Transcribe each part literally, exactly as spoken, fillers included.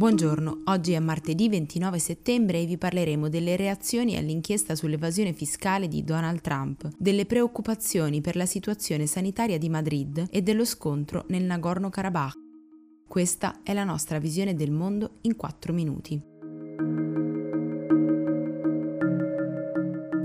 Buongiorno, oggi è martedì ventinove settembre e vi parleremo delle reazioni all'inchiesta sull'evasione fiscale di Donald Trump, delle preoccupazioni per la situazione sanitaria di Madrid e dello scontro nel Nagorno-Karabakh. Questa è la nostra visione del mondo in quattro minuti.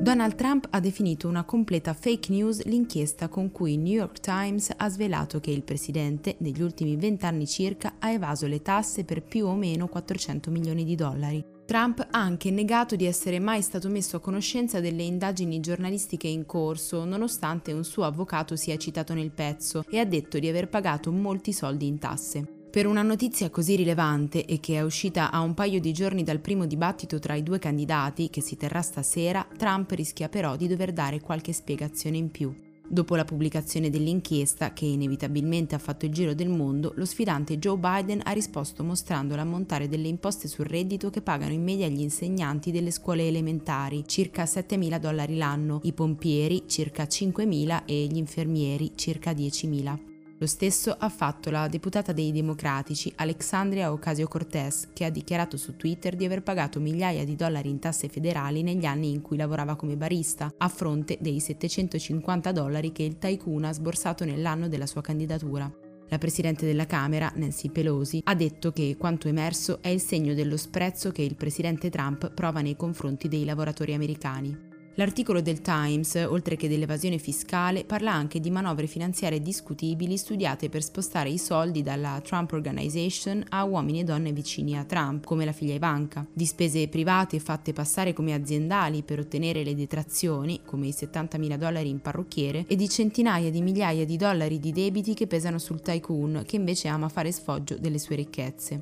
Donald Trump ha definito una completa fake news l'inchiesta con cui il New York Times ha svelato che il presidente, negli ultimi vent'anni circa, ha evaso le tasse per più o meno quattrocento milioni di dollari. Trump ha anche negato di essere mai stato messo a conoscenza delle indagini giornalistiche in corso, nonostante un suo avvocato sia citato nel pezzo, e ha detto di aver pagato molti soldi in tasse. Per una notizia così rilevante e che è uscita a un paio di giorni dal primo dibattito tra i due candidati, che si terrà stasera, Trump rischia però di dover dare qualche spiegazione in più. Dopo la pubblicazione dell'inchiesta, che inevitabilmente ha fatto il giro del mondo, lo sfidante Joe Biden ha risposto mostrando l'ammontare delle imposte sul reddito che pagano in media gli insegnanti delle scuole elementari, circa settemila dollari l'anno, i pompieri circa cinquemila e gli infermieri circa diecimila. Lo stesso ha fatto la deputata dei Democratici Alexandria Ocasio-Cortez, che ha dichiarato su Twitter di aver pagato migliaia di dollari in tasse federali negli anni in cui lavorava come barista, a fronte dei settecentocinquanta dollari che il tycoon ha sborsato nell'anno della sua candidatura. La presidente della Camera, Nancy Pelosi, ha detto che quanto emerso è il segno dello sprezzo che il presidente Trump prova nei confronti dei lavoratori americani. L'articolo del Times, oltre che dell'evasione fiscale, parla anche di manovre finanziarie discutibili studiate per spostare i soldi dalla Trump Organization a uomini e donne vicini a Trump, come la figlia Ivanka, di spese private fatte passare come aziendali per ottenere le detrazioni, come i settantamila dollari in parrucchiere, e di centinaia di migliaia di dollari di debiti che pesano sul tycoon, che invece ama fare sfoggio delle sue ricchezze.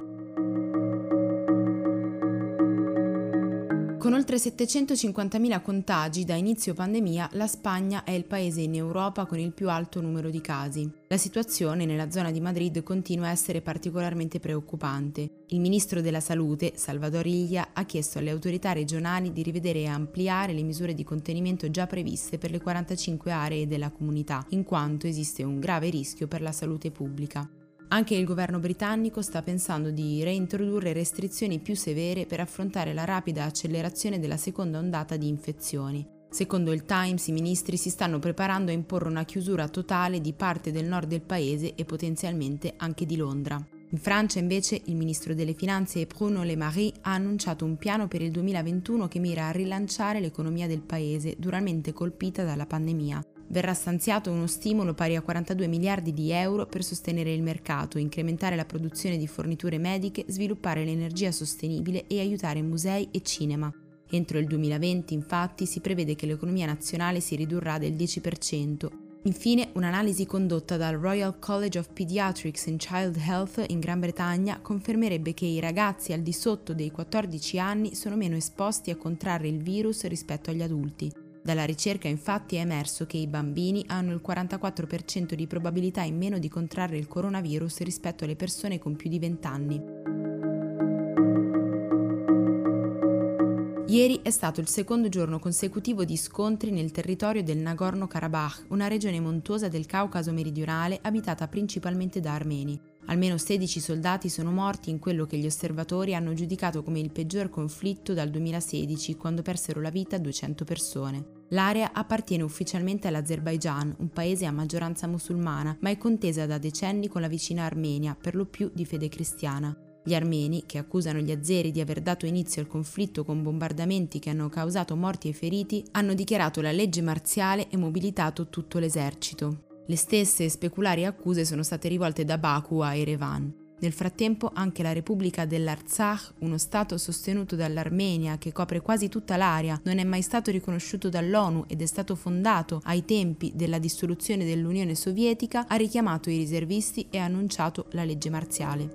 Con oltre settecentocinquantamila contagi da inizio pandemia, la Spagna è il paese in Europa con il più alto numero di casi. La situazione nella zona di Madrid continua a essere particolarmente preoccupante. Il ministro della Salute, Salvador Illa, ha chiesto alle autorità regionali di rivedere e ampliare le misure di contenimento già previste per le quarantacinque aree della comunità, in quanto esiste un grave rischio per la salute pubblica. Anche il governo britannico sta pensando di reintrodurre restrizioni più severe per affrontare la rapida accelerazione della seconda ondata di infezioni. Secondo il Times, i ministri si stanno preparando a imporre una chiusura totale di parte del nord del paese e potenzialmente anche di Londra. In Francia, invece, il ministro delle Finanze Bruno Le Maire ha annunciato un piano per il duemilaventuno che mira a rilanciare l'economia del paese, duramente colpita dalla pandemia. Verrà stanziato uno stimolo pari a quarantadue miliardi di euro per sostenere il mercato, incrementare la produzione di forniture mediche, sviluppare l'energia sostenibile e aiutare musei e cinema. Entro il duemilaventi, infatti, si prevede che l'economia nazionale si ridurrà del dieci per cento. Infine, un'analisi condotta dal Royal College of Pediatrics and Child Health in Gran Bretagna confermerebbe che i ragazzi al di sotto dei quattordici anni sono meno esposti a contrarre il virus rispetto agli adulti. Dalla ricerca infatti è emerso che i bambini hanno il quarantaquattro per cento di probabilità in meno di contrarre il coronavirus rispetto alle persone con più di venti anni. Ieri è stato il secondo giorno consecutivo di scontri nel territorio del Nagorno-Karabakh, una regione montuosa del Caucaso meridionale abitata principalmente da armeni. Almeno sedici soldati sono morti in quello che gli osservatori hanno giudicato come il peggior conflitto dal duemilasedici, quando persero la vita duecento persone. L'area appartiene ufficialmente all'Azerbaigian, un paese a maggioranza musulmana, ma è contesa da decenni con la vicina Armenia, per lo più di fede cristiana. Gli armeni, che accusano gli azeri di aver dato inizio al conflitto con bombardamenti che hanno causato morti e feriti, hanno dichiarato la legge marziale e mobilitato tutto l'esercito. Le stesse speculari accuse sono state rivolte da Baku a Erevan. Nel frattempo anche la Repubblica dell'Artsakh, uno stato sostenuto dall'Armenia che copre quasi tutta l'area, non è mai stato riconosciuto dall'ONU ed è stato fondato ai tempi della dissoluzione dell'Unione Sovietica, ha richiamato i riservisti e ha annunciato la legge marziale.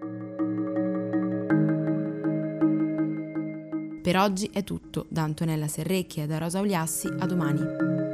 Per oggi è tutto, da Antonella Serrecchia e da Rosa Uliassi, a domani.